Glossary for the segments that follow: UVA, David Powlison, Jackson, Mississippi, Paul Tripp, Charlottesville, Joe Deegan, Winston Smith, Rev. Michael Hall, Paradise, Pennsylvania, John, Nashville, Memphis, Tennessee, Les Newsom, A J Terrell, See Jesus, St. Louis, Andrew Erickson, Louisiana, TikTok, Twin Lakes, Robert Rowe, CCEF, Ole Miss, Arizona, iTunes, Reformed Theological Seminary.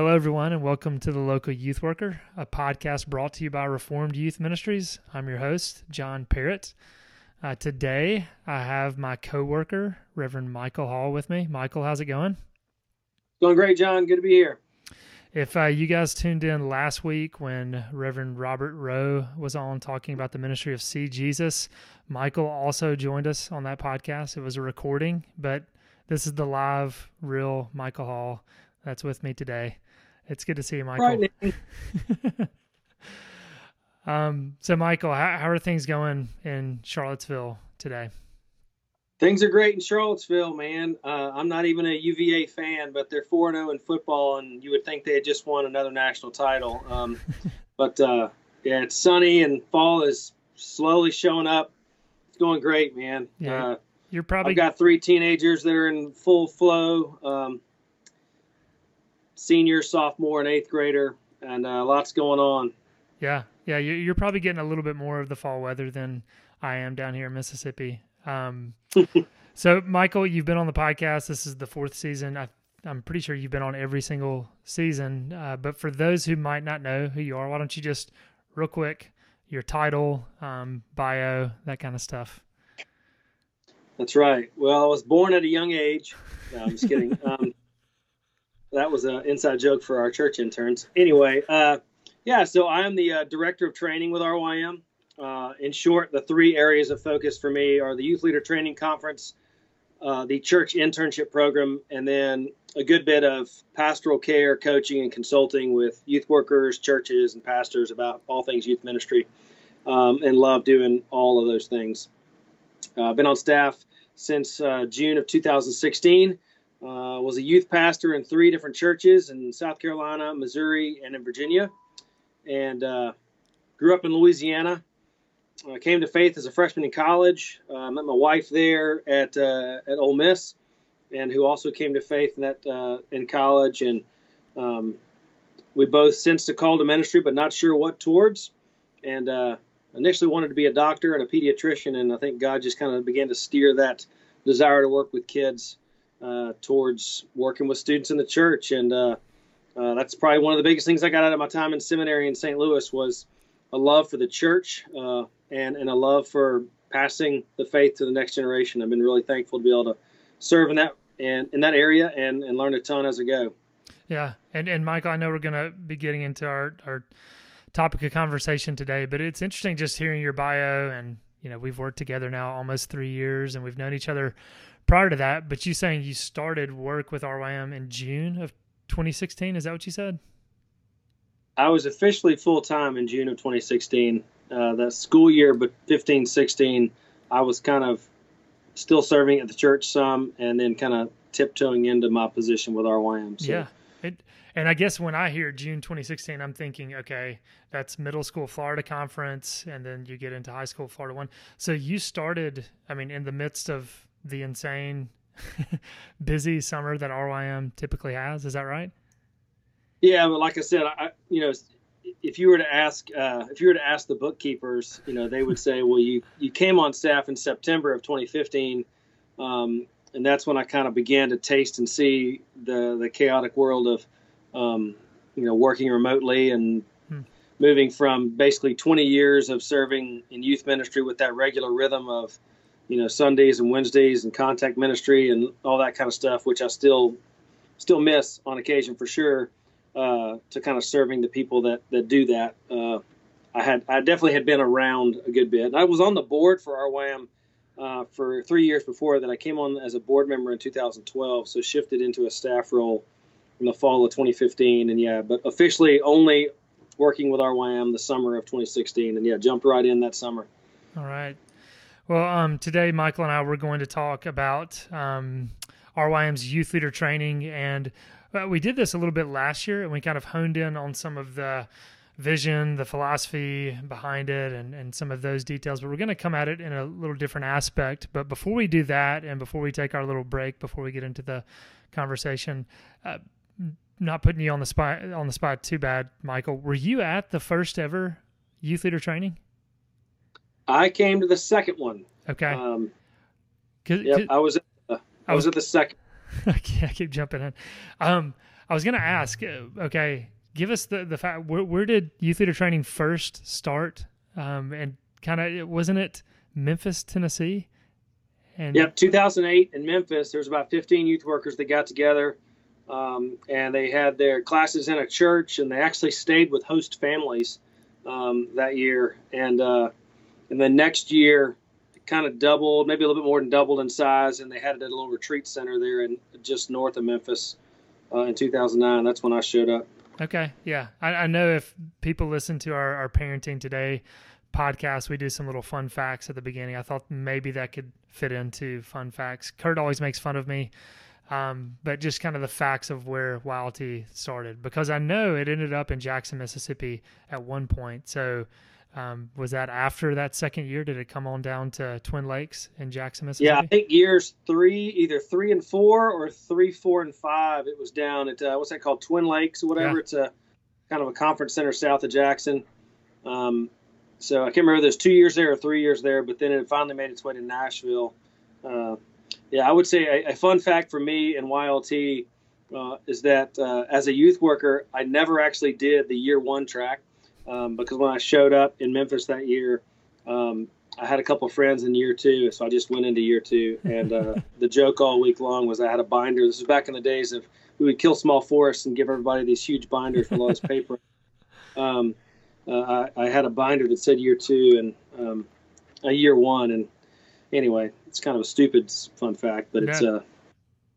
Hello, everyone, and welcome to The Local Youth Worker, a podcast brought to you by Reformed Youth Ministries. I'm your host, John Parrott. Today, I have my co-worker, Rev. Michael Hall, with me. Michael, how's it going? Going great, John. Good to be here. If you guys tuned in last week when Rev. Robert Rowe was on talking about the ministry of See Jesus, Michael also joined us on that podcast. It was a recording, but this is the live, real Michael Hall that's with me today. It's good to see you, Michael. So, Michael, how are things going in Charlottesville today? Things are great in Charlottesville, man. I'm not even a UVA fan, but they're 4-0 in football, and you would think they had just won another national title. Yeah, it's sunny, and fall is slowly showing up. It's going great, man. Yeah, I've got three teenagers that are in full flow. Senior, sophomore, and eighth grader, and lots going on. Yeah, you're probably getting a little bit more of the fall weather than I am down here in Mississippi. So, Michael, you've been on the podcast. This is the fourth season. I'm pretty sure you've been on every single season. But for those who might not know who you are, why don't you just, real quick, your title, bio, that kind of stuff. That's right. Well, I was born at a young age. No, I'm just kidding. That was an inside joke for our church interns. Anyway, so I am the director of training with RYM. In short, the three areas of focus for me are the Youth Leader Training Conference, the church internship program, and then a good bit of pastoral care, coaching, and consulting with youth workers, churches, and pastors about all things youth ministry, and love doing all of those things. I've been on staff since June of 2016. Was a youth pastor in three different churches in South Carolina, Missouri, and in Virginia, and grew up in Louisiana. I came to faith as a freshman in college. Met my wife there at Ole Miss, and who also came to faith in that in college. And we both sensed a call to ministry, but not sure what towards. And initially wanted to be a doctor and a pediatrician, and I think God just kind of began to steer that desire to work with kids towards working with students in the church. And that's probably one of the biggest things I got out of my time in seminary in St. Louis was a love for the church and a love for passing the faith to the next generation. I've been really thankful to be able to serve in that and in that area and learn a ton as I go. Yeah. And Michael, I know we're going to be getting into our topic of conversation today, but it's interesting just hearing your bio. And you know, we've worked together now almost 3 years, and we've known each other prior to that, but you saying you started work with RYM in June of 2016. Is that what you said? I was officially full-time in June of 2016. That school year, but 15-16, I was kind of still serving at the church some and then kind of tiptoeing into my position with RYM. So. Yeah. And I guess when I hear June 2016, I'm thinking, okay, that's middle school Florida conference, and then you get into high school Florida one. So you started, I mean, in the midst of the insane busy summer that RYM typically has. Is that right? Yeah. But like I said, if you were to ask the bookkeepers, you know, they would say, well, you came on staff in September of 2015. And that's when I kind of began to taste and see the chaotic world of, working remotely and moving from basically 20 years of serving in youth ministry with that regular rhythm of, Sundays and Wednesdays and contact ministry and all that kind of stuff, which I still miss on occasion for sure, to kind of serving the people that do that. I definitely had been around a good bit. And I was on the board for RYM for 3 years before that. I came on as a board member in 2012, so shifted into a staff role in the fall of 2015. And yeah, but officially only working with RYM the summer of 2016. And yeah, jumped right in that summer. All right. Well, today, Michael and I, we're going to talk about RYM's youth leader training. And we did this a little bit last year, and we kind of honed in on some of the vision, the philosophy behind it, and some of those details. But we're going to come at it in a little different aspect. But before we do that, and before we take our little break, before we get into the conversation, not putting you on the spot too bad, Michael, were you at the first ever youth leader training? I came to the second one. Okay. I was at the second. I keep jumping in. I was going to ask, okay, give us the fact, where did youth leader training first start? And kind of, wasn't it Memphis, Tennessee? And yep, 2008 in Memphis, there was about 15 youth workers that got together, and they had their classes in a church, and they actually stayed with host families that year. And then next year, it kind of doubled, maybe a little bit more than doubled in size, and they had it at a little retreat center there in just north of Memphis in 2009. That's when I showed up. Okay, yeah. I know if people listen to our Parenting Today podcast, we do some little fun facts at the beginning. I thought maybe that could fit into fun facts. Kurt always makes fun of me, but just kind of the facts of where YLT started, because I know it ended up in Jackson, Mississippi at one point. So was that after that second year? Did it come on down to Twin Lakes in Jackson, Mississippi? Yeah, I think years three, either 3 and 4 or 3, 4, and 5, it was down at, what's that called, Twin Lakes or whatever. Yeah. It's a kind of a conference center south of Jackson. So I can't remember if there's 2 years there or 3 years there, but then it finally made its way to Nashville. Yeah, I would say a fun fact for me in YLT is that as a youth worker, I never actually did the year 1 track because when I showed up in Memphis that year, I had a couple of friends in year 2, so I just went into year 2. And the joke all week long was I had a binder. This was back in the days of we would kill small forests and give everybody these huge binders with all this paper. I had a binder that said year 2 and a year 1, and anyway, it's kind of a stupid fun fact, but it's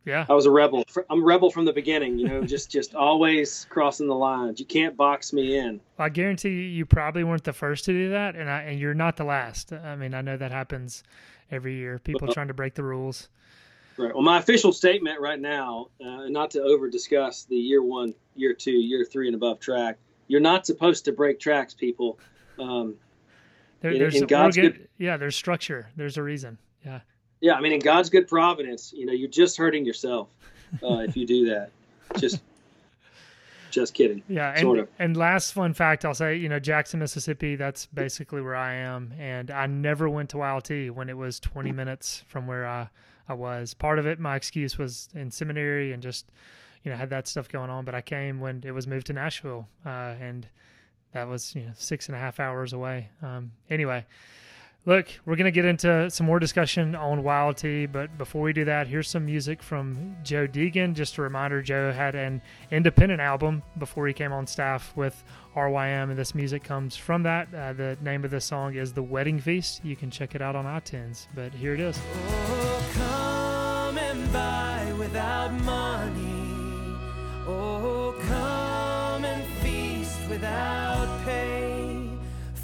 yeah. I was a rebel. I'm a rebel from the beginning, you know, just always crossing the lines. You can't box me in. I guarantee you, you probably weren't the first to do that, and you're not the last. I mean, I know that happens every year. People trying to break the rules. Right. Well, my official statement right now, not to over discuss the year 1, year 2, year 3, and above track. You're not supposed to break tracks, people. In God's good, yeah, there's structure. There's a reason. Yeah. Yeah, I mean, in God's good providence, you know, you're just hurting yourself if you do that. Just kidding. Yeah, and, sort of. And last fun fact, I'll say, you know, Jackson, Mississippi, that's basically where I am, and I never went to YLT when it was 20 minutes from where I was. Part of it, my excuse was in seminary and just, you know, had that stuff going on, but I came when it was moved to Nashville, and that was, you know, 6.5 hours away. Anyway, look, we're going to get into some more discussion on YLT, but before we do that, here's some music from Joe Deegan. Just a reminder, Joe had an independent album before he came on staff with RYM, and this music comes from that. The name of this song is The Wedding Feast. You can check it out on iTunes, but here it is. Oh, come and buy without money. Oh, come and feast without pay,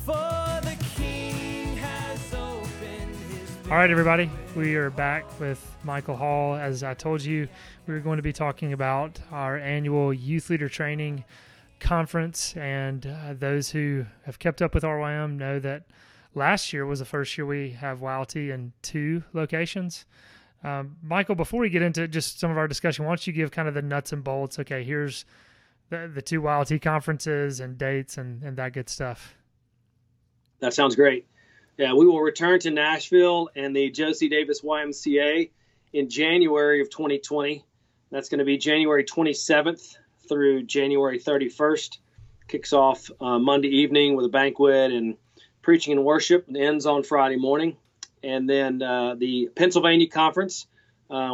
for the King has opened his door. All right, everybody, we are back with Michael Hall. As I told you, we were going to be talking about our annual Youth Leader Training Conference, and those who have kept up with RYM know that last year was the first year we have YLT in 2 locations. Michael, before we get into just some of our discussion, why don't you give kind of the nuts and bolts? Okay, here's the 2 YLT conferences and dates and that good stuff. That sounds great. Yeah, we will return to Nashville and the Josie Davis YMCA in January of 2020. That's going to be January 27th through January 31st. Kicks off Monday evening with a banquet and preaching and worship, and ends on Friday morning. And then the Pennsylvania Conference,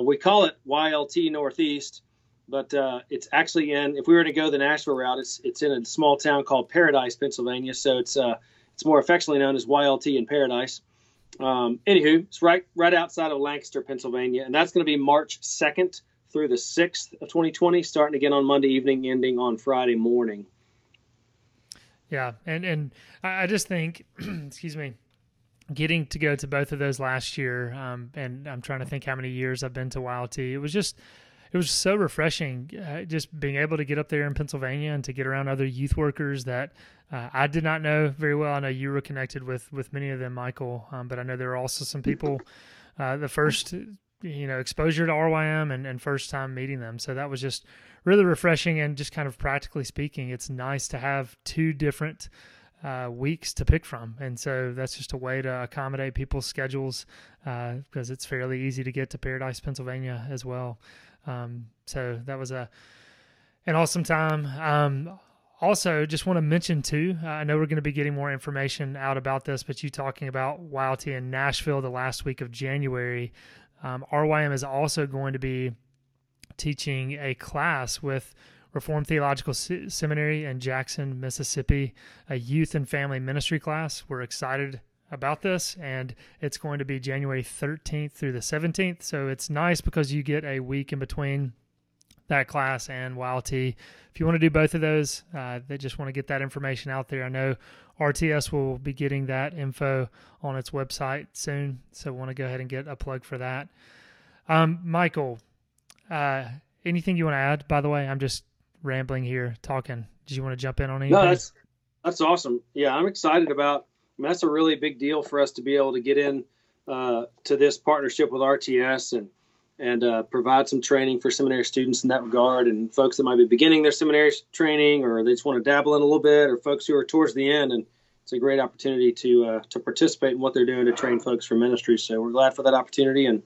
we call it YLT Northeast, but it's actually in, if we were to go the Nashville route, it's in a small town called Paradise, Pennsylvania. So it's more affectionately known as YLT in Paradise. Anywho, it's right outside of Lancaster, Pennsylvania, and that's going to be March 2nd through the 6th of 2020, starting again on Monday evening, ending on Friday morning. Yeah, and I just think, excuse me, getting to go to both of those last year, and I'm trying to think how many years I've been to YLT. It was so refreshing, just being able to get up there in Pennsylvania and to get around other youth workers that I did not know very well. I know you were connected with many of them, Michael, but I know there are also some people, the first, you know, exposure to RYM and first time meeting them. So that was just really refreshing, and just kind of practically speaking, it's nice to have 2 different weeks to pick from, and so that's just a way to accommodate people's schedules, because it's fairly easy to get to Paradise, Pennsylvania as well. So that was an awesome time. Also, just want to mention, too, I know we're going to be getting more information out about this, but you talking about YLT in Nashville the last week of January, RYM is also going to be teaching a class with Reformed Theological Seminary in Jackson, Mississippi, a youth and family ministry class. We're excited about this, and it's going to be January 13th through the 17th, so it's nice because you get a week in between that class and YLT. If you want to do both of those, they just want to get that information out there. I know RTS will be getting that info on its website soon, so want to go ahead and get a plug for that. Michael, anything you want to add? By the way, I'm just rambling here, talking. Did you want to jump in on anything? No, that's awesome. Yeah, I'm excited about. I mean, that's a really big deal for us to be able to get in to this partnership with RTS and provide some training for seminary students in that regard, and folks that might be beginning their seminary training, or they just want to dabble in a little bit, or folks who are towards the end. And it's a great opportunity to participate in what they're doing to train folks for ministry. So we're glad for that opportunity, and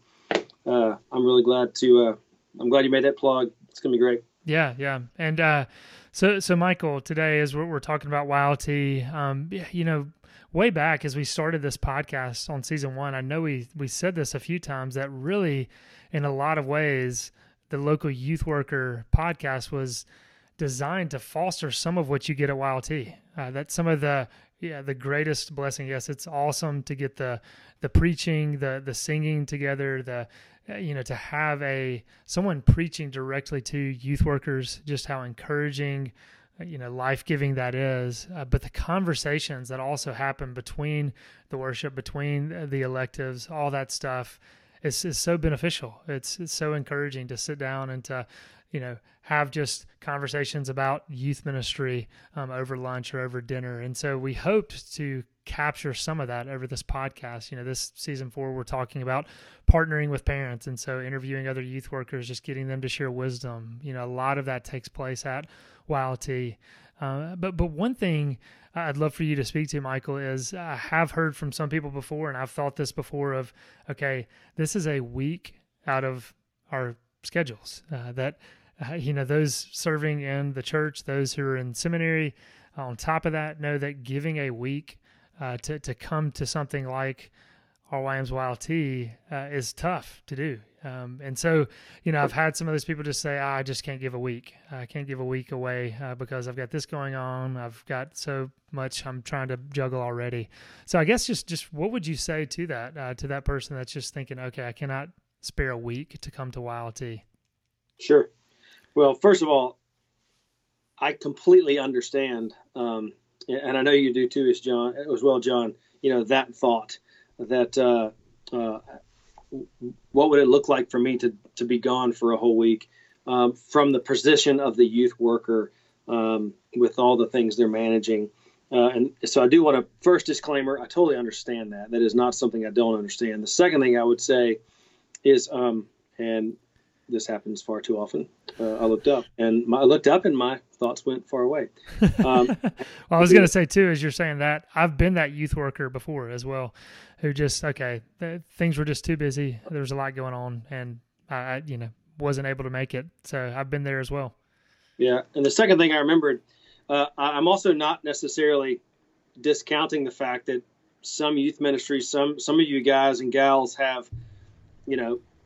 I'm really glad I'm glad you made that plug. It's going to be great. Yeah. And so Michael, today as we're talking about YLT, way back as we started this podcast on season one, I know we said this a few times, that really in a lot of ways the local youth worker podcast was designed to foster some of what you get at YLT. That's some of the greatest blessing. Yes, it's awesome to get the preaching, the singing together, to have someone preaching directly to youth workers, just how encouraging, life-giving that is, but the conversations that also happen between the worship, between the electives, all that stuff is so beneficial. It's so encouraging to sit down and to, have just conversations about youth ministry over lunch or over dinner. And so we hoped to capture some of that over this podcast. This season 4, we're talking about partnering with parents. And so interviewing other youth workers, just getting them to share wisdom. A lot of that takes place at YLT. But one thing I'd love for you to speak to, Michael, is I have heard from some people before, and I've thought this before of, okay, this is a week out of our schedules that those serving in the church, those who are in seminary, on top of that, know that giving a week to come to something like RYM's YLT is tough to do. And so, I've had some of those people just say, I just can't give a week. I can't give a week away because I've got this going on. I've got so much I'm trying to juggle already. So I guess just what would you say to that, person that's just thinking, okay, I cannot spare a week to come to YLT? Sure. Well, first of all, I completely understand. And I know you do too, John, that thought that, what would it look like for me to be gone for a whole week from the position of the youth worker with all the things they're managing? And so I do want to first disclaimer, I totally understand that. That is not something I don't understand. The second thing I would say is, and this happens far too often, I looked up and my thoughts went far away. Well, I was going to say too, as you're saying that, I've been that youth worker before as well, who just, things were just too busy. There was a lot going on and I wasn't able to make it. So I've been there as well. Yeah. And the second thing I remembered, I'm also not necessarily discounting the fact that some youth ministries, some of you guys and gals have,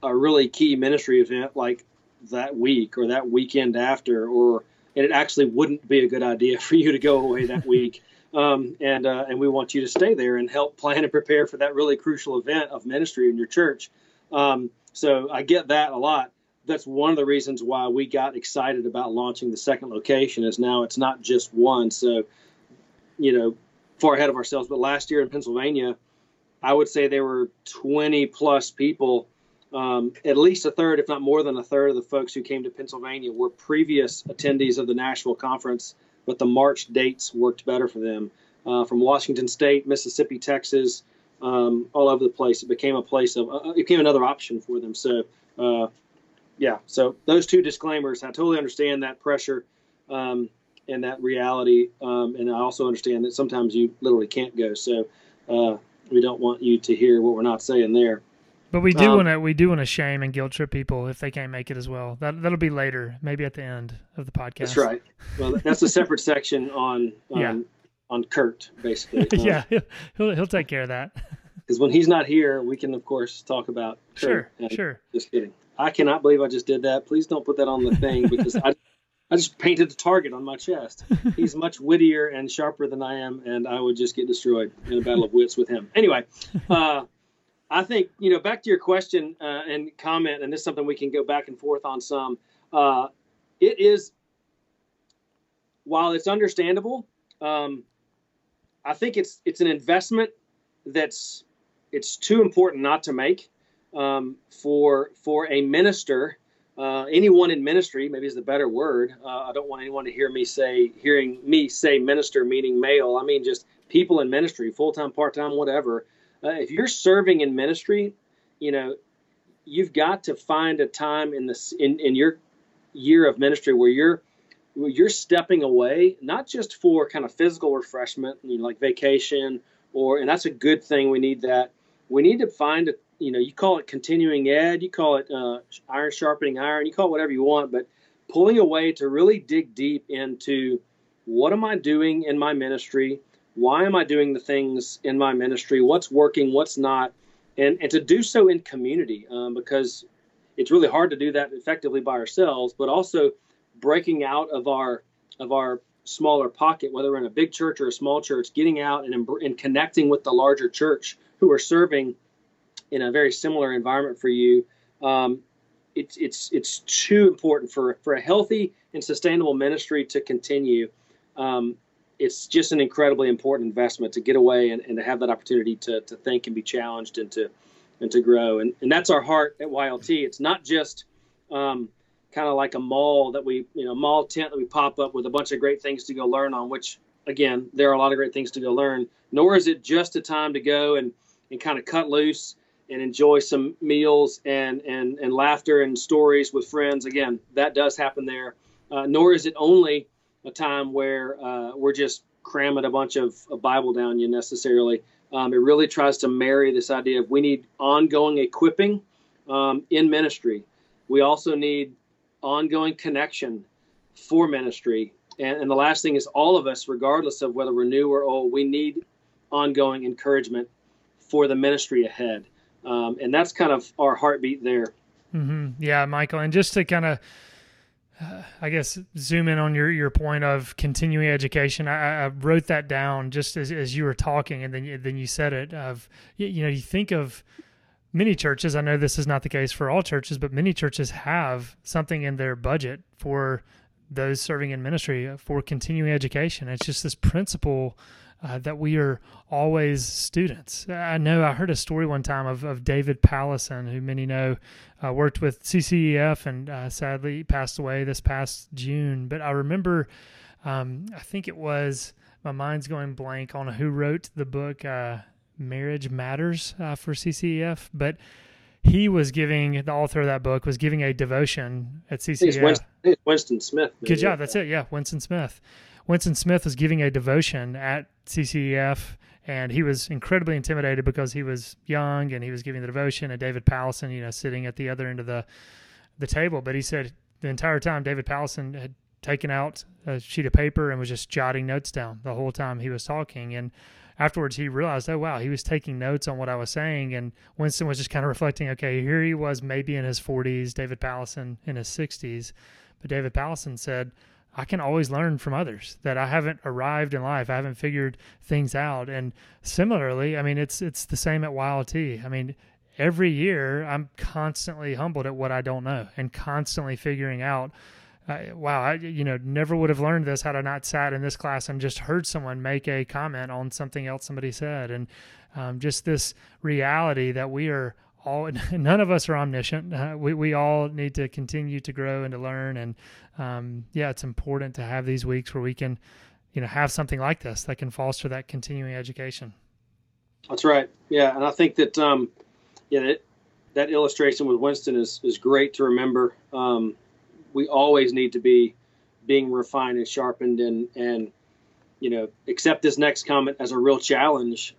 a really key ministry event like that week or that weekend after, and it actually wouldn't be a good idea for you to go away that week. And we want you to stay there and help plan and prepare for that really crucial event of ministry in your church. So I get that a lot. That's one of the reasons why we got excited about launching the second location, is now it's not just one. So, far ahead of ourselves, but last year in Pennsylvania, I would say there were 20 plus people. At least a third, if not more than a third of the folks who came to Pennsylvania were previous attendees of the Nashville conference, but the March dates worked better for them. From Washington State, Mississippi, Texas, all over the place. It became it became another option for them. So, so those two disclaimers, I totally understand that pressure and that reality. And I also understand that sometimes you literally can't go. So we don't want you to hear what we're not saying there. But we do want to shame and guilt trip people if they can't make it as well. That'll be later, maybe at the end of the podcast. That's right. Well, that's a separate section on Kurt, basically. Yeah, he'll take care of that. Because when he's not here, we can of course talk about Kurt. Sure. Just kidding. I cannot believe I just did that. Please don't put that on the thing because I just painted the target on my chest. He's much wittier and sharper than I am, and I would just get destroyed in a battle of wits with him. Anyway, I think, back to your question and comment, and this is something we can go back and forth on some. It is, while it's understandable, I think it's an investment that's too important not to make for a minister. Anyone in ministry, maybe is the better word. I don't want anyone to hearing me say minister, meaning male. I mean, just people in ministry, full-time, part-time, whatever. If you're serving in ministry, you've got to find a time in your year of ministry where you're stepping away, not just for kind of physical refreshment, like vacation, and that's a good thing. We need that. We need to find a you call it continuing ed, you call it iron sharpening iron, you call it whatever you want, but pulling away to really dig deep into what am I doing in my ministry? Why am I doing the things in my ministry? What's working, what's not? And to do so in community, because it's really hard to do that effectively by ourselves, but also breaking out of our smaller pocket, whether we're in a big church or a small church, getting out and connecting with the larger church who are serving in a very similar environment for you. It's too important for a healthy and sustainable ministry to continue. It's just an incredibly important investment to get away and to have that opportunity to think and be challenged and to grow. And that's our heart at YLT. It's not just kind of like a mall that mall tent that we pop up with a bunch of great things to go learn on, which again, there are a lot of great things to go learn, nor is it just a time to go and kind of cut loose and enjoy some meals and laughter and stories with friends. Again, that does happen there. Nor is it only a time where we're just cramming a bunch of Bible down you necessarily. It really tries to marry this idea of we need ongoing equipping in ministry. We also need ongoing connection for ministry. And the last thing is all of us, regardless of whether we're new or old, we need ongoing encouragement for the ministry ahead. And that's kind of our heartbeat there. Mm-hmm. Yeah, Michael. And just to kind of, I guess, zoom in on your point of continuing education, I wrote that down just as you were talking, and then you said it. Of you think of many churches. I know this is not the case for all churches, but many churches have something in their budget for those serving in ministry for continuing education. It's just this principle that we are always students. I know I heard a story one time of David Powlison, who many know, worked with CCEF and sadly passed away this past June. But I remember, I think it was, my mind's going blank on who wrote the book Marriage Matters for CCEF, but he was the author of that book was giving a devotion at CCEF. It's Winston Smith. Good job, that's it, yeah, Winston Smith. Winston Smith was giving a devotion at CCEF, and he was incredibly intimidated because he was young and he was giving the devotion, and David Powlison, sitting at the other end of the table. But he said the entire time David Powlison had taken out a sheet of paper and was just jotting notes down the whole time he was talking. And afterwards he realized, oh, wow, he was taking notes on what I was saying. And Winston was just kind of reflecting, okay, here he was maybe in his 40s, David Powlison in his 60s. But David Powlison said, I can always learn from others, that I haven't arrived in life. I haven't figured things out. And similarly, I mean, it's the same at YLT. I mean, every year I'm constantly humbled at what I don't know and constantly figuring out, wow, I never would have learned this had I not sat in this class and just heard someone make a comment on something else somebody said. And just this reality that we are none of us are omniscient. We all need to continue to grow and to learn. And it's important to have these weeks where we can, have something like this that can foster that continuing education. That's right. Yeah. And I think that, that illustration with Winston is great to remember. We always need to be being refined and sharpened and, accept this next comment as a real challenge.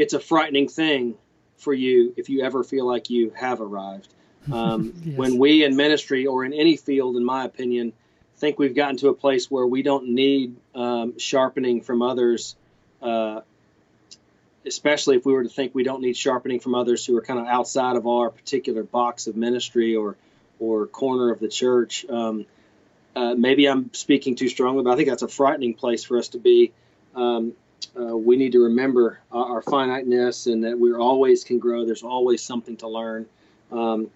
It's a frightening thing for you if you ever feel like you have arrived. Yes. When we in ministry or in any field, in my opinion, think we've gotten to a place where we don't need sharpening from others, especially if we were to think we don't need sharpening from others who are kind of outside of our particular box of ministry or corner of the church. Maybe I'm speaking too strongly, but I think that's a frightening place for us to be. We need to remember our finiteness and that we always can grow. There's always something to learn. I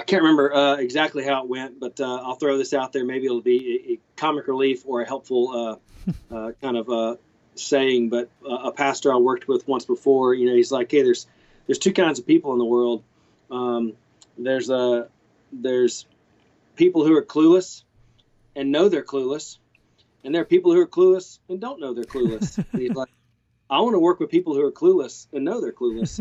can't remember exactly how it went, but I'll throw this out there. Maybe it'll be a comic relief or a helpful saying, but a pastor I worked with once before, he's like, hey, there's two kinds of people in the world. There's people who are clueless and know they're clueless, and there are people who are clueless and don't know they're clueless. And he's like, I want to work with people who are clueless and know they're clueless.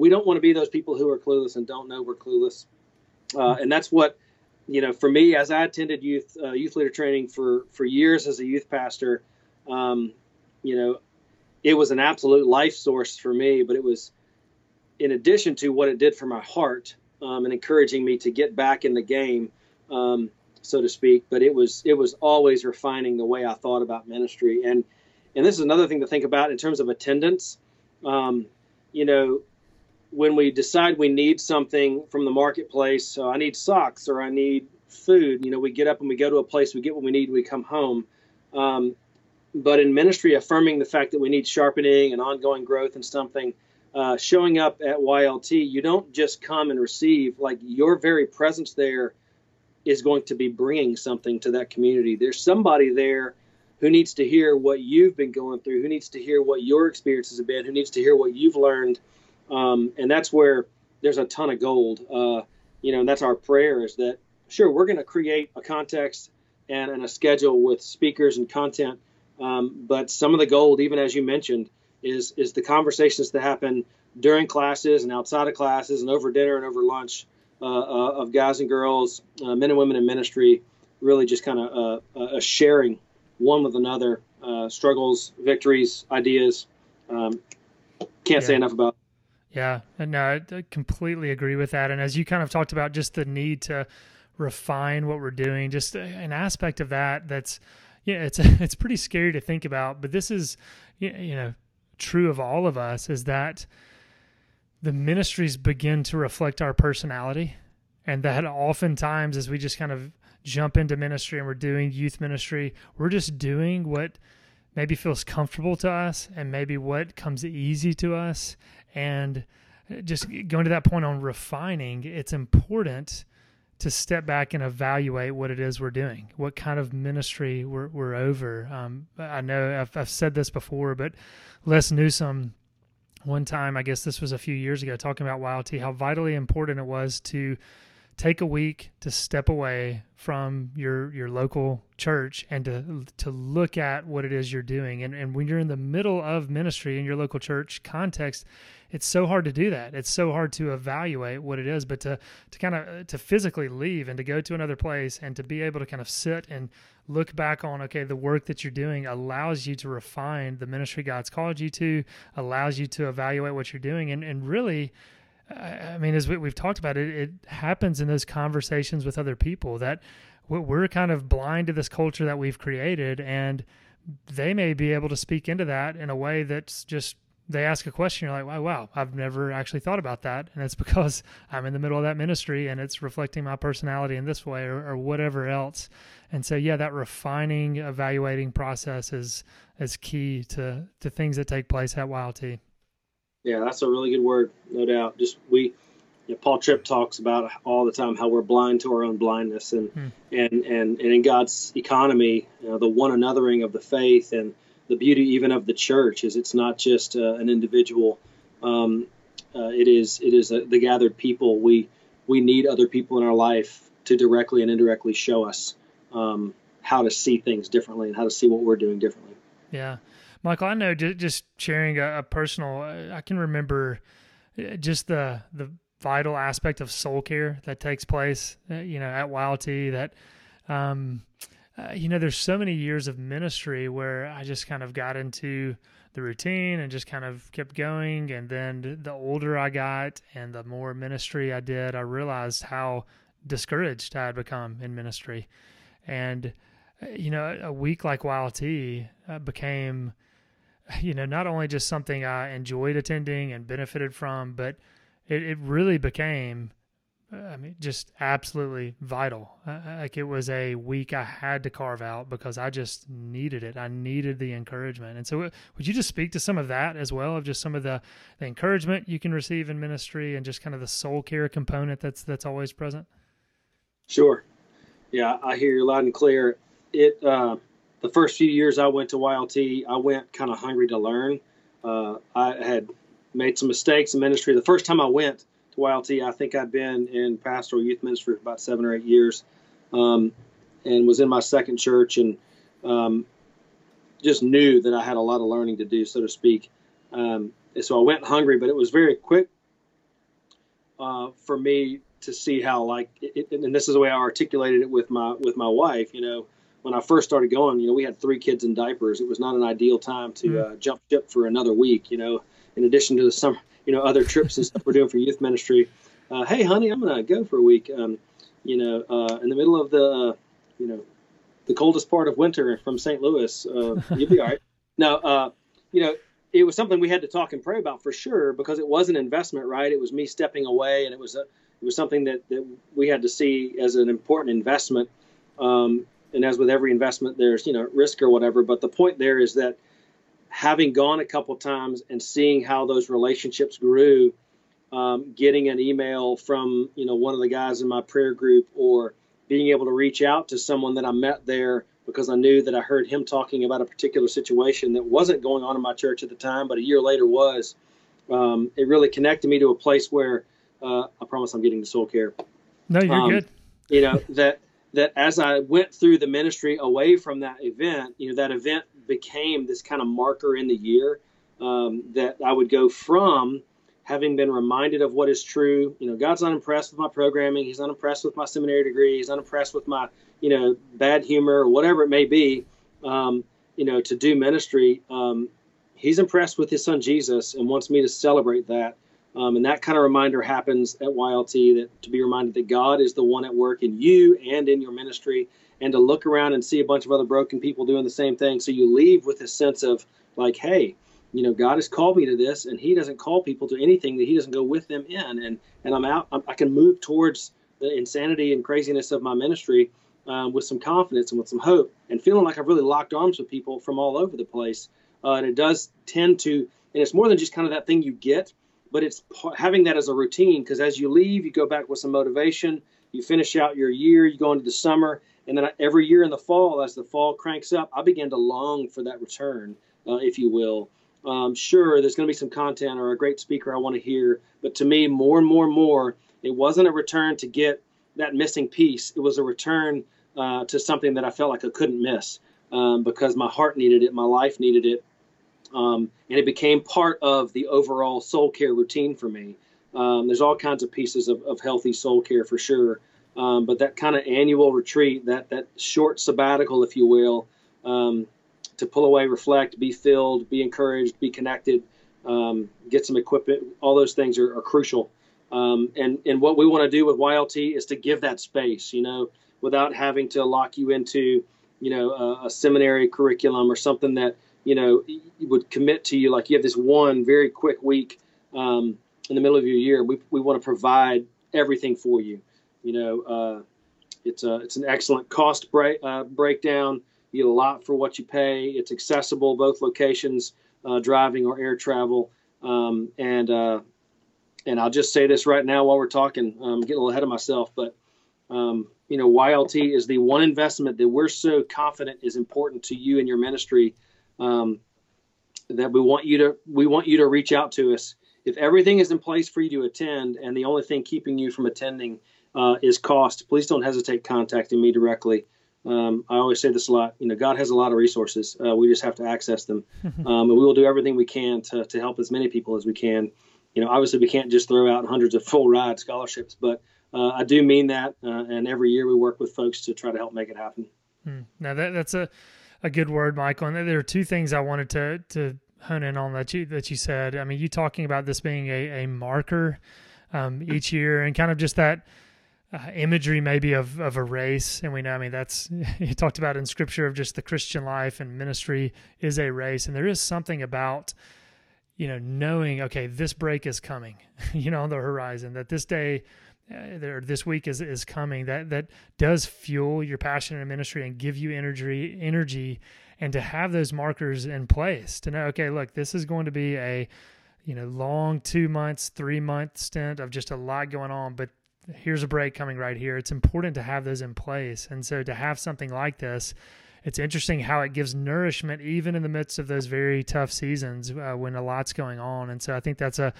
We don't want to be those people who are clueless and don't know we're clueless. And that's what, for me, as I attended youth leader training for years as a youth pastor, it was an absolute life source for me, but it was in addition to what it did for my heart, and encouraging me to get back in the game, so to speak, but it was always refining the way I thought about ministry. And this is another thing to think about in terms of attendance. When we decide we need something from the marketplace, so I need socks or I need food, we get up and we go to a place, we get what we need, we come home. But in ministry, affirming the fact that we need sharpening and ongoing growth and something, showing up at YLT, you don't just come and receive, like your very presence there is going to be bringing something to that community. There's somebody there who needs to hear what you've been going through, who needs to hear what your experiences have been, who needs to hear what you've learned. And that's where there's a ton of gold. And that's our prayer is that, sure, we're going to create a context and a schedule with speakers and content. But some of the gold, even as you mentioned, is the conversations that happen during classes and outside of classes and over dinner and over lunch of guys and girls, men and women in ministry, really just kind of a sharing one with another, struggles, victories, ideas. Can't say enough about it. Yeah, and no, I completely agree with that. And as you kind of talked about just the need to refine what we're doing, just an aspect of that that's, it's pretty scary to think about. But this is, true of all of us is that the ministries begin to reflect our personality. And that oftentimes as we just kind of jump into ministry and we're doing youth ministry, we're just doing what maybe feels comfortable to us and maybe what comes easy to us. And just going to that point on refining, it's important to step back and evaluate what it is we're doing, what kind of ministry we're over. I know I've said this before, but Les Newsom, one time, I guess this was a few years ago, talking about YLT, how vitally important it was to take a week to step away from your local church and to look at what it is you're doing. And when you're in the middle of ministry in your local church context, it's so hard to do that. It's so hard to evaluate what it is, but to physically leave and to go to another place and to be able to kind of sit and look back on, okay, the work that you're doing allows you to refine the ministry God's called you to, allows you to evaluate what you're doing. And really, I mean, as we've talked about, it happens in those conversations with other people that we're kind of blind to this culture that we've created, and they may be able to speak into that in a way that's just, they ask a question, you're like, wow, I've never actually thought about that. And it's because I'm in the middle of that ministry and it's reflecting my personality in this way or whatever else. And so, yeah, that refining, evaluating process is key to things that take place at YLT. Yeah, that's a really good word, no doubt. Just Paul Tripp talks about all the time how we're blind to our own blindness, and in God's economy, the one anothering of the faith and the beauty even of the church is it's not just an individual. It is the gathered people. We need other people in our life to directly and indirectly show us how to see things differently and how to see what we're doing differently. Yeah. Michael, I know just sharing a personal, I can remember just the vital aspect of soul care that takes place, at YLT that you know, there's so many years of ministry where I just kind of got into the routine and just kind of kept going. And then the older I got and the more ministry I did, I realized how discouraged I had become in ministry. And, you know, a week like YLT became, you know, not only just something I enjoyed attending and benefited from, but it really became, I mean, just absolutely vital. Like it was a week I had to carve out because I just needed it. I needed the encouragement. And so would you just speak to some of that as well, of just some of the encouragement you can receive in ministry and just kind of the soul care component that's always present? Sure. Yeah, I hear you loud and clear. The first few years I went to YLT, I went kind of hungry to learn. I had made some mistakes in ministry. The first time I went to YLT, I think I'd been in pastoral youth ministry for about 7 or 8 years, and was in my second church, and just knew that I had a lot of learning to do, so to speak. And so I went hungry, but it was very quick for me to see how, like, and this is the way I articulated it with my wife. You know, when I first started going, you know, we had 3 kids in diapers. It was not an ideal time to jump ship for another week, you know, in addition to the summer, you know, other trips and stuff we're doing for youth ministry. Hey, honey, I'm going to go for a week, you know, in the middle of the, you know, the coldest part of winter from St. Louis. You'll be all right. Now, you know, it was something we had to talk and pray about for sure, because it was an investment, right? It was me stepping away, and it was something that we had to see as an important investment. And as with every investment, there's, you know, risk or whatever. But the point there is that having gone a couple times and seeing how those relationships grew, getting an email from, you know, one of the guys in my prayer group, or being able to reach out to someone that I met there because I knew that I heard him talking about a particular situation that wasn't going on in my church at the time, but a year later was, it really connected me to a place where, I promise I'm getting to soul care. No, you're good. You know, that as I went through the ministry away from that event, you know, that event became this kind of marker in the year, that I would go from having been reminded of what is true. You know, God's not impressed with my programming. He's not impressed with my seminary degree. He's not impressed with my, you know, bad humor or whatever it may be, you know, to do ministry. He's impressed with his son, Jesus, and wants me to celebrate that. And that kind of reminder happens at YLT, that to be reminded that God is the one at work in you and in your ministry, and to look around and see a bunch of other broken people doing the same thing. So you leave with a sense of like, hey, you know, God has called me to this, and he doesn't call people to anything that he doesn't go with them in. And I can move towards the insanity and craziness of my ministry with some confidence and with some hope, and feeling like I've really locked arms with people from all over the place. And it does tend to, and it's more than just kind of that thing you get, but it's having that as a routine, because as you leave, you go back with some motivation, you finish out your year, you go into the summer, and then every year in the fall, as the fall cranks up, I begin to long for that return, if you will. Sure, there's going to be some content or a great speaker I want to hear, but to me, more and more and more, it wasn't a return to get that missing piece. It was a return to something that I felt like I couldn't miss, because my heart needed it, my life needed it. And it became part of the overall soul care routine for me. There's all kinds of pieces of healthy soul care for sure. But that kind of annual retreat, that short sabbatical, if you will, to pull away, reflect, be filled, be encouraged, be connected, get some equipment. All those things are crucial. And what we want to do with YLT is to give that space, you know, without having to lock you into, you know, a seminary curriculum or something that, you know, would commit to you like you have this one very quick week in the middle of your year. We want to provide everything for you. You know, it's an excellent cost breakdown. You get a lot for what you pay. It's accessible, both locations, driving or air travel. And I'll just say this right now while we're talking, I'm getting a little ahead of myself, but you know, YLT is the one investment that we're so confident is important to you and your ministry. That we want you to reach out to us. If everything is in place for you to attend, and the only thing keeping you from attending is cost, please don't hesitate contacting me directly. I always say this a lot. You know, God has a lot of resources. We just have to access them, and we will do everything we can to help as many people as we can. You know, obviously we can't just throw out hundreds of full ride scholarships, but I do mean that. And every year we work with folks to try to help make it happen. Now that's a good word, Michael. And there are two things I wanted to hone in on that you said. I mean, you talking about this being a marker each year, and kind of just that imagery maybe of a race. And we know, I mean, that's, you talked about in scripture of just the Christian life and ministry is a race. And there is something about, knowing, okay, this break is coming, on the horizon, that this day, this week is coming, that does fuel your passion in ministry and give you energy, and to have those markers in place to know, okay, look, this is going to be a, long 2 months, 3 month stint of just a lot going on, but here's a break coming right here. It's important to have those in place. And so to have something like this, it's interesting how it gives nourishment even in the midst of those very tough seasons when a lot's going on. And so I think that's a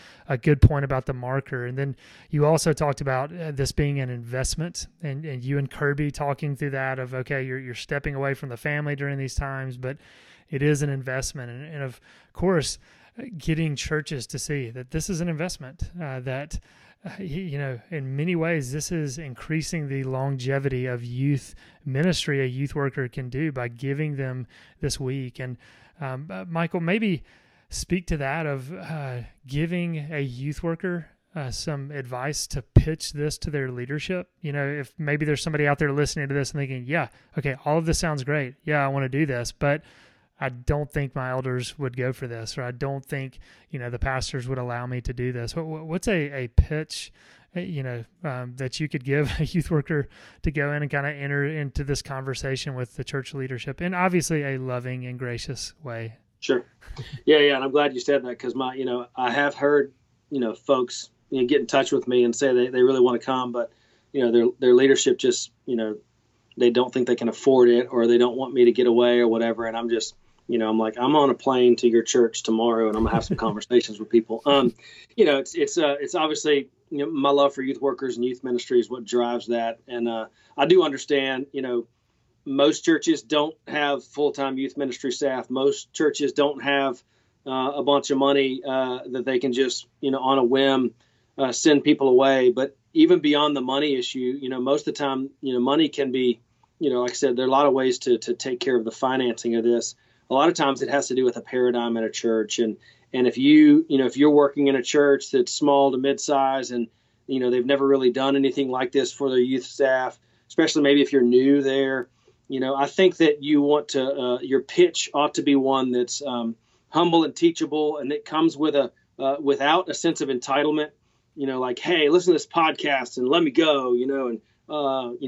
good point about the marker. And then you also talked about this being an investment, and you and Kirby talking through that of, okay, you're stepping away from the family during these times, but it is an investment. And of course, getting churches to see that this is an investment, that in many ways, this is increasing the longevity of youth ministry a youth worker can do by giving them this week. And Michael, maybe speak to that of giving a youth worker some advice to pitch this to their leadership. If maybe there's somebody out there listening to this and thinking, yeah, okay, all of this sounds great. Yeah, I want to do this, but I don't think my elders would go for this, or I don't think, the pastors would allow me to do this. What's a pitch, that you could give a youth worker to go in and kind of enter into this conversation with the church leadership in obviously a loving and gracious way? Sure. Yeah. And I'm glad you said that, because I have heard, folks, get in touch with me and say they really want to come, but, their leadership just, they don't think they can afford it, or they don't want me to get away or whatever. And I'm just, I'm like, I'm on a plane to your church tomorrow, and I'm gonna have some conversations with people. It's obviously, my love for youth workers and youth ministry is what drives that. And, I do understand, most churches don't have full-time youth ministry staff. Most churches don't have a bunch of money, that they can just, on a whim, send people away. But even beyond the money issue, most of the time, money can be, like I said, there are a lot of ways to take care of the financing of this. A lot of times it has to do with a paradigm in a church. And if you're working in a church that's small to mid-size, and, they've never really done anything like this for their youth staff, especially maybe if you're new there, I think that you want to, your pitch ought to be one that's humble and teachable, and that comes with without a sense of entitlement. Like, hey, listen to this podcast and let me go, and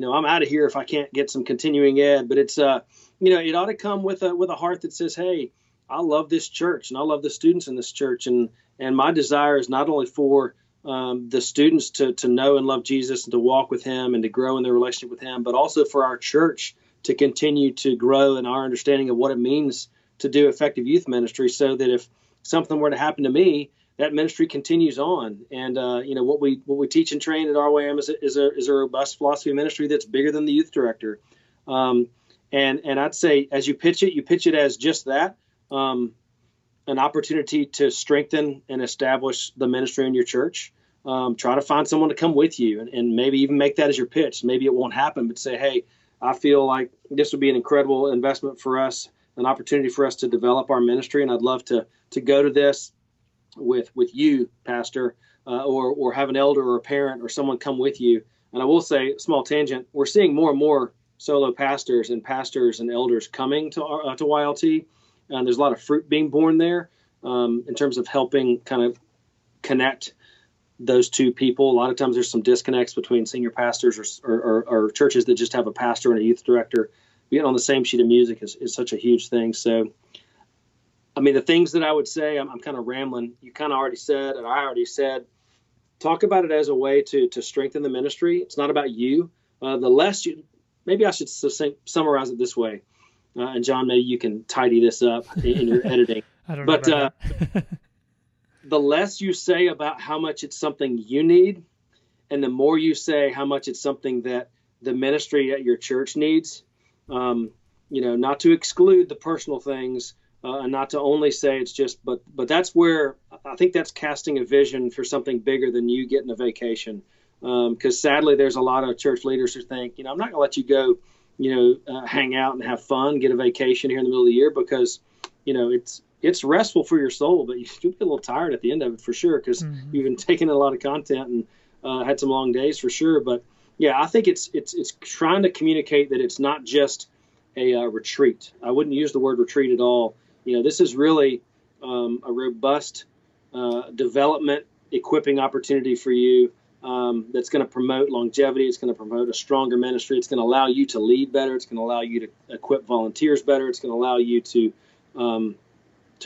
I'm out of here if I can't get some continuing ed. But it's, it ought to come with a heart that says, hey, I love this church and I love the students in this church. And my desire is not only for the students to know and love Jesus and to walk with him and to grow in their relationship with him, but also for our church to continue to grow in our understanding of what it means to do effective youth ministry, so that if something were to happen to me, that ministry continues on. And, what we teach and train at RYM is a robust philosophy ministry that's bigger than the youth director. And I'd say, as you pitch it as just that, an opportunity to strengthen and establish the ministry in your church. Try to find someone to come with you, and maybe even make that as your pitch. Maybe it won't happen, but say, hey, I feel like this would be an incredible investment for us, an opportunity for us to develop our ministry. And I'd love to go to this with you, pastor, or have an elder or a parent or someone come with you. And I will say, small tangent, we're seeing more and more solo pastors and elders coming to YLT. And there's a lot of fruit being born there, in terms of helping kind of connect those two people. A lot of times there's some disconnects between senior pastors or churches that just have a pastor and a youth director. Being on the same sheet of music is such a huge thing. So, I mean, the things that I would say, I'm kind of rambling. You kind of already said, and I already said, talk about it as a way to strengthen the ministry. It's not about you. Maybe I should summarize it this way. And John, maybe you can tidy this up in your editing. I don't know about the less you say about how much it's something you need, and the more you say how much it's something that the ministry at your church needs, not to exclude the personal things, and not to only say it's just, but that's where I think that's casting a vision for something bigger than you getting a vacation. Because sadly, there's a lot of church leaders who think, I'm not going to let you go hang out and have fun, get a vacation here in the middle of the year, because, it's restful for your soul, but you'll get a little tired at the end of it for sure, because mm-hmm. you've been taking in a lot of content and had some long days for sure. But yeah, I think it's trying to communicate that it's not just a retreat. I wouldn't use the word retreat at all. This is really a robust development, equipping opportunity for you that's going to promote longevity. It's going to promote a stronger ministry. It's going to allow you to lead better. It's going to allow you to equip volunteers better. It's going to allow you to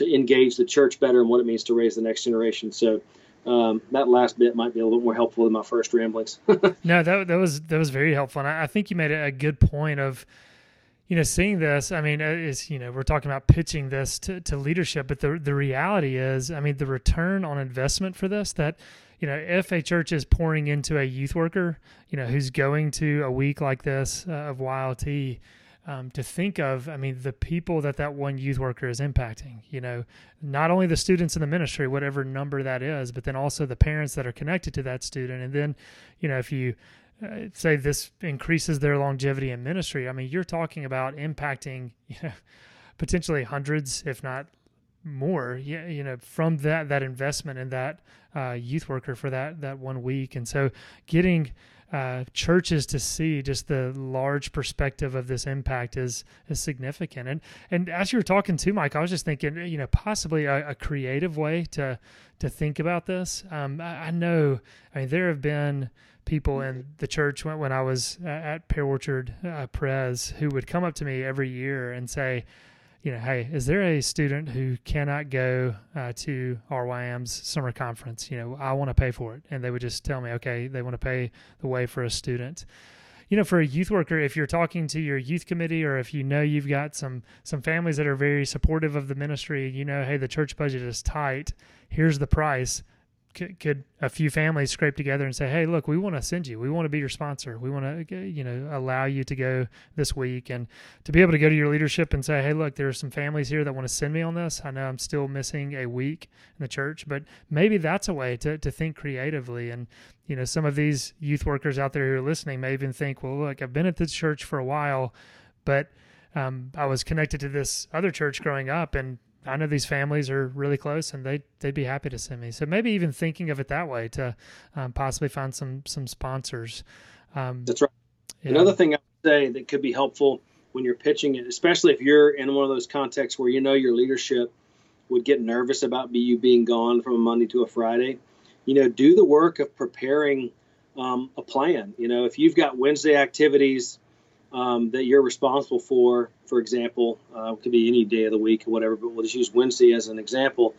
engage the church better and what it means to raise the next generation. So that last bit might be a little bit more helpful than my first ramblings. No, that was very helpful. And I think you made a good point of, seeing this. I mean, it's, we're talking about pitching this to leadership, but the reality is, the return on investment for this, that, if a church is pouring into a youth worker, who's going to a week like this of YLT, to think of, the people that one youth worker is impacting, not only the students in the ministry, whatever number that is, but then also the parents that are connected to that student. And then, if you say this increases their longevity in ministry, you're talking about impacting, potentially hundreds, if not more, from that investment in that youth worker for that 1 week. And so getting churches to see just the large perspective of this impact is significant. And as you were talking to Mike, I was just thinking, possibly a creative way to think about this. I know, there have been people in the church when I was at Pear Orchard Pres who would come up to me every year and say, hey, is there a student who cannot go to RYM's summer conference? I want to pay for it. And they would just tell me, okay, they want to pay the way for a student. For a youth worker, if you're talking to your youth committee, or if you've got some families that are very supportive of the ministry, hey, the church budget is tight, here's the price. Could a few families scrape together and say, hey, look, we want to send you. We want to be your sponsor. We want to, allow you to go this week, and to be able to go to your leadership and say, hey, look, there are some families here that want to send me on this. I know I'm still missing a week in the church, but maybe that's a way to think creatively. And, some of these youth workers out there who are listening may even think, well, look, I've been at this church for a while, but I was connected to this other church growing up, and I know these families are really close, and they'd be happy to send me. So maybe even thinking of it that way to possibly find some sponsors. That's right. Yeah. Another thing I would say that could be helpful when you're pitching it, especially if you're in one of those contexts where your leadership would get nervous about you being gone from a Monday to a Friday, do the work of preparing a plan. If you've got Wednesday activities that you're responsible for example, it could be any day of the week or whatever, but we'll just use Wednesday as an example.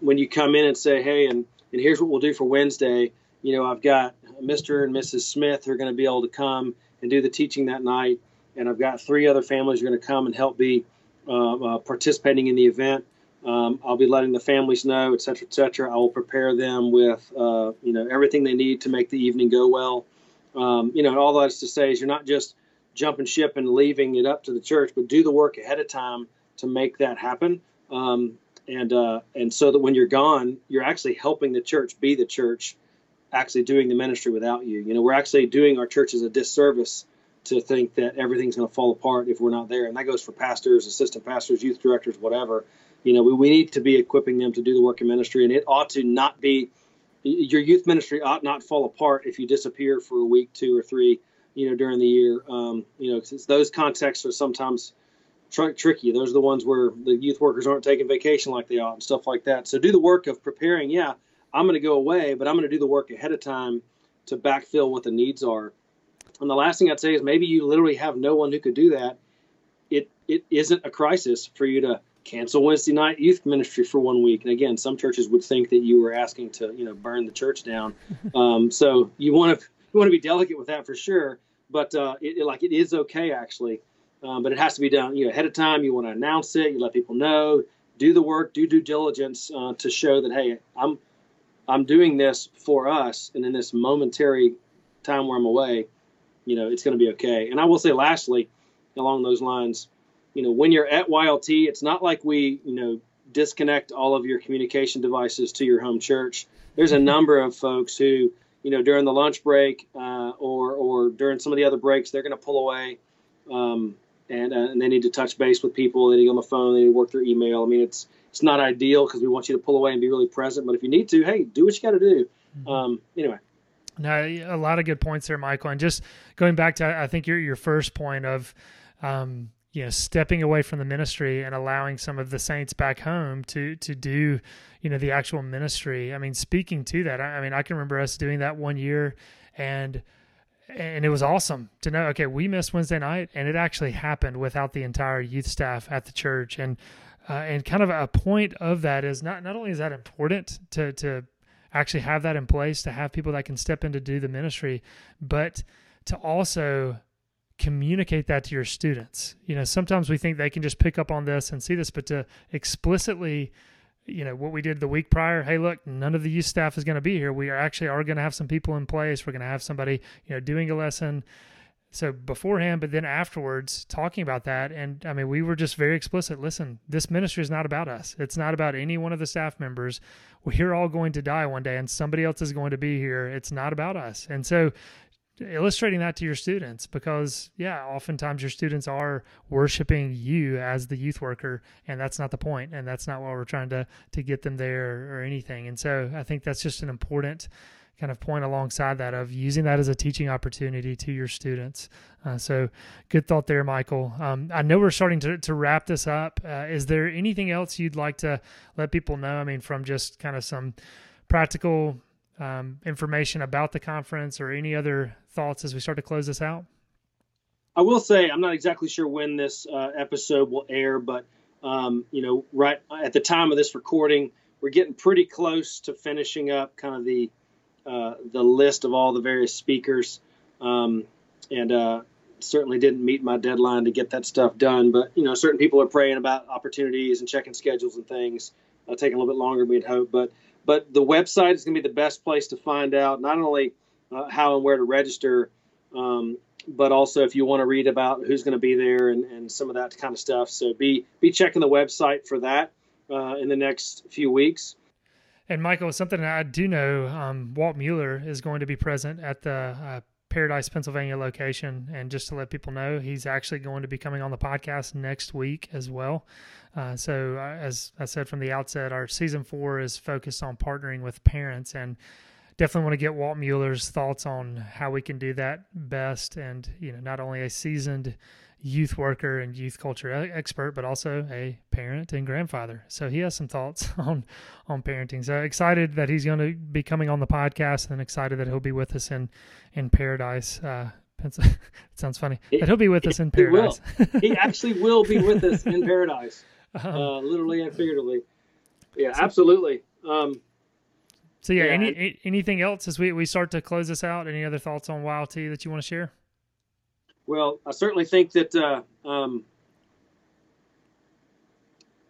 When you come in and say, hey, and here's what we'll do for Wednesday, I've got Mr. and Mrs. Smith who are going to be able to come and do the teaching that night, and I've got 3 other families who are going to come and help be participating in the event. I'll be letting the families know, et cetera, et cetera. I will prepare them with, everything they need to make the evening go well. And all that's to say is you're not just jumping ship and leaving it up to the church, but do the work ahead of time to make that happen. And so that when you're gone, you're actually helping the church be the church, actually doing the ministry without you. We're actually doing our churches a disservice to think that everything's going to fall apart if we're not there. And that goes for pastors, assistant pastors, youth directors, whatever. We need to be equipping them to do the work in ministry, and it ought to not be, your youth ministry ought not fall apart if you disappear for a week, 2 or 3, during the year, since those contexts are sometimes tricky. Those are the ones where the youth workers aren't taking vacation like they ought and stuff like that. So do the work of preparing. Yeah, I'm going to go away, but I'm going to do the work ahead of time to backfill what the needs are. And the last thing I'd say is maybe you literally have no one who could do that. It isn't a crisis for you to cancel Wednesday night youth ministry for 1 week. And again, some churches would think that you were asking to, burn the church down. So you want to be delicate with that for sure, but it is okay actually, but it has to be done ahead of time. You want to announce it, you let people know, do the work, do due diligence to show that, hey, I'm doing this for us, and in this momentary time where I'm away, it's going to be okay. And I will say, lastly, along those lines, when you're at YLT, it's not like we disconnect all of your communication devices to your home church. There's a number of folks who, during the lunch break or during some of the other breaks, they're going to pull away And they need to touch base with people. They need to get on the phone. They need to work their email. I mean, it's not ideal because we want you to pull away and be really present. But if you need to, hey, do what you got to do. Anyway. Now, a lot of good points there, Michael. And just going back to, I think your first point of, you know, stepping away from the ministry and allowing some of the saints back home to do, you know, the actual ministry. I mean, speaking to that, I mean, I can remember us doing that one year, and it was awesome to know, okay, we missed Wednesday night, and it actually happened without the entire youth staff at the church. And kind of a point of that is not only is that important to actually have that in place, to have people that can step in to do the ministry, but to also communicate that to your students. You know, sometimes we think they can just pick up on this and see this, but to explicitly, you know, what we did the week prior, hey, look, none of the youth staff is going to be here. We are going to have some people in place. We're going to have somebody, you know, doing a lesson. So beforehand, but then afterwards, talking about that. And I mean, we were just very explicit. Listen, this ministry is not about us. It's not about any one of the staff members. We're all going to die one day and somebody else is going to be here. It's not about us. And so illustrating that to your students, because yeah, oftentimes your students are worshiping you as the youth worker, and that's not the point, and that's not why we're trying to get them there or anything. And so I think that's just an important kind of point alongside that of using that as a teaching opportunity to your students. So good thought there, Michael. I know we're starting to wrap this up. Is there anything else you'd like to let people know? I mean, from just kind of some practical information about the conference or any other thoughts as we start to close this out? I will say, I'm not exactly sure when this episode will air, but you know, right at the time of this recording, we're getting pretty close to finishing up kind of the list of all the various speakers. And certainly didn't meet my deadline to get that stuff done, but you know, certain people are praying about opportunities and checking schedules and things, taking a little bit longer than we'd hoped, but the website is going to be the best place to find out not only how and where to register, but also if you want to read about who's going to be there and some of that kind of stuff. So be checking the website for that in the next few weeks. And Michael, something I do know, Walt Mueller is going to be present at the Paradise, Pennsylvania location. And just to let people know, he's actually going to be coming on the podcast next week as well. So as I said from the outset, our season 4 is focused on partnering with parents, and definitely want to get Walt Mueller's thoughts on how we can do that best. And, you know, not only a seasoned youth worker and youth culture expert, but also a parent and grandfather. So he has some thoughts on parenting. So excited that he's going to be coming on the podcast, and excited that he'll be with us in Paradise. Pennsylvania. It sounds funny that he'll be with us in Paradise. He actually will be with us in Paradise, literally and figuratively. Yeah, absolutely. So yeah, anything else as we start to close this out? Any other thoughts on YLT that you want to share? Well, I certainly think that,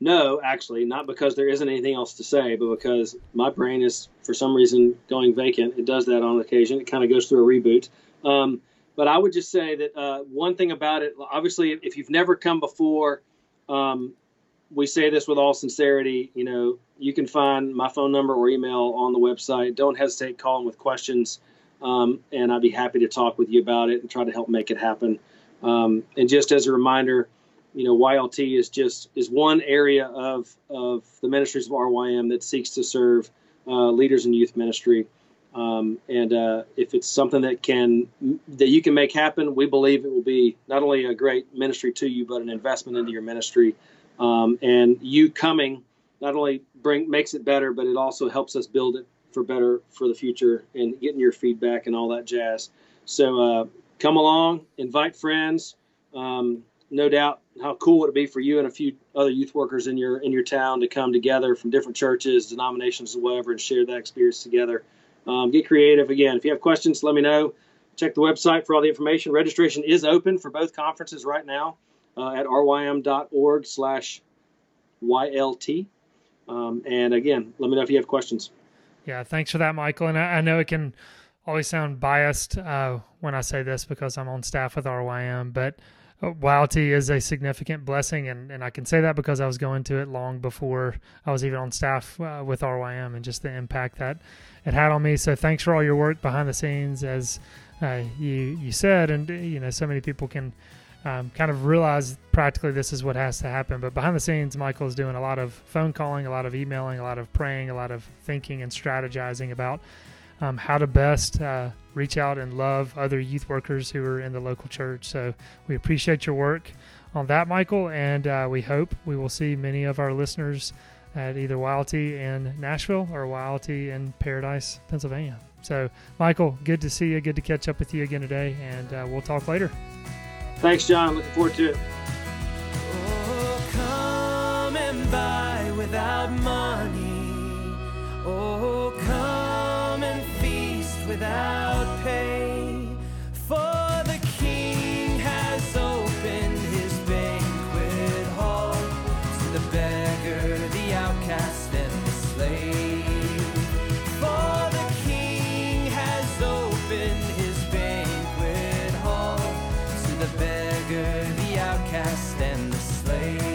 no, actually, not because there isn't anything else to say, but because my brain is, for some reason, going vacant. It does that on occasion. It kind of goes through a reboot. But I would just say that one thing about it, obviously, if you've never come before, we say this with all sincerity, you know, you can find my phone number or email on the website. Don't hesitate calling with questions. And I'd be happy to talk with you about it and try to help make it happen. And just as a reminder, you know, YLT is one area of the ministries of RYM that seeks to serve leaders in youth ministry. And if it's something that you can make happen, we believe it will be not only a great ministry to you, but an investment into your ministry. And you coming not only makes it better, but it also helps us build it for better for the future, and getting your feedback and all that jazz. So come along, invite friends. No doubt how cool would it be for you and a few other youth workers in your town to come together from different churches, denominations, whatever, and share that experience together. Get creative. Again, if you have questions, let me know. Check the website for all the information. Registration is open for both conferences right now at rym.org/YLT. And again, let me know if you have questions. Yeah, thanks for that, Michael. And I know it can always sound biased when I say this because I'm on staff with RYM, but YLT is a significant blessing, and I can say that because I was going to it long before I was even on staff with RYM, and just the impact that it had on me. So thanks for all your work behind the scenes, as you said, and you know, so many people can kind of realized practically this is what has to happen. But behind the scenes, Michael is doing a lot of phone calling, a lot of emailing, a lot of praying, a lot of thinking and strategizing about how to best reach out and love other youth workers who are in the local church. So we appreciate your work on that, Michael, and we hope we will see many of our listeners at either YLT in Nashville or YLT in Paradise, Pennsylvania. So, Michael, good to see you. Good to catch up with you again today, and we'll talk later. Thanks, John. Looking forward to it. Oh, come and buy without money. Oh, come and feast without pay. For the King has opened his banquet hall to the beggar, the outcast, and the slave. And the slave.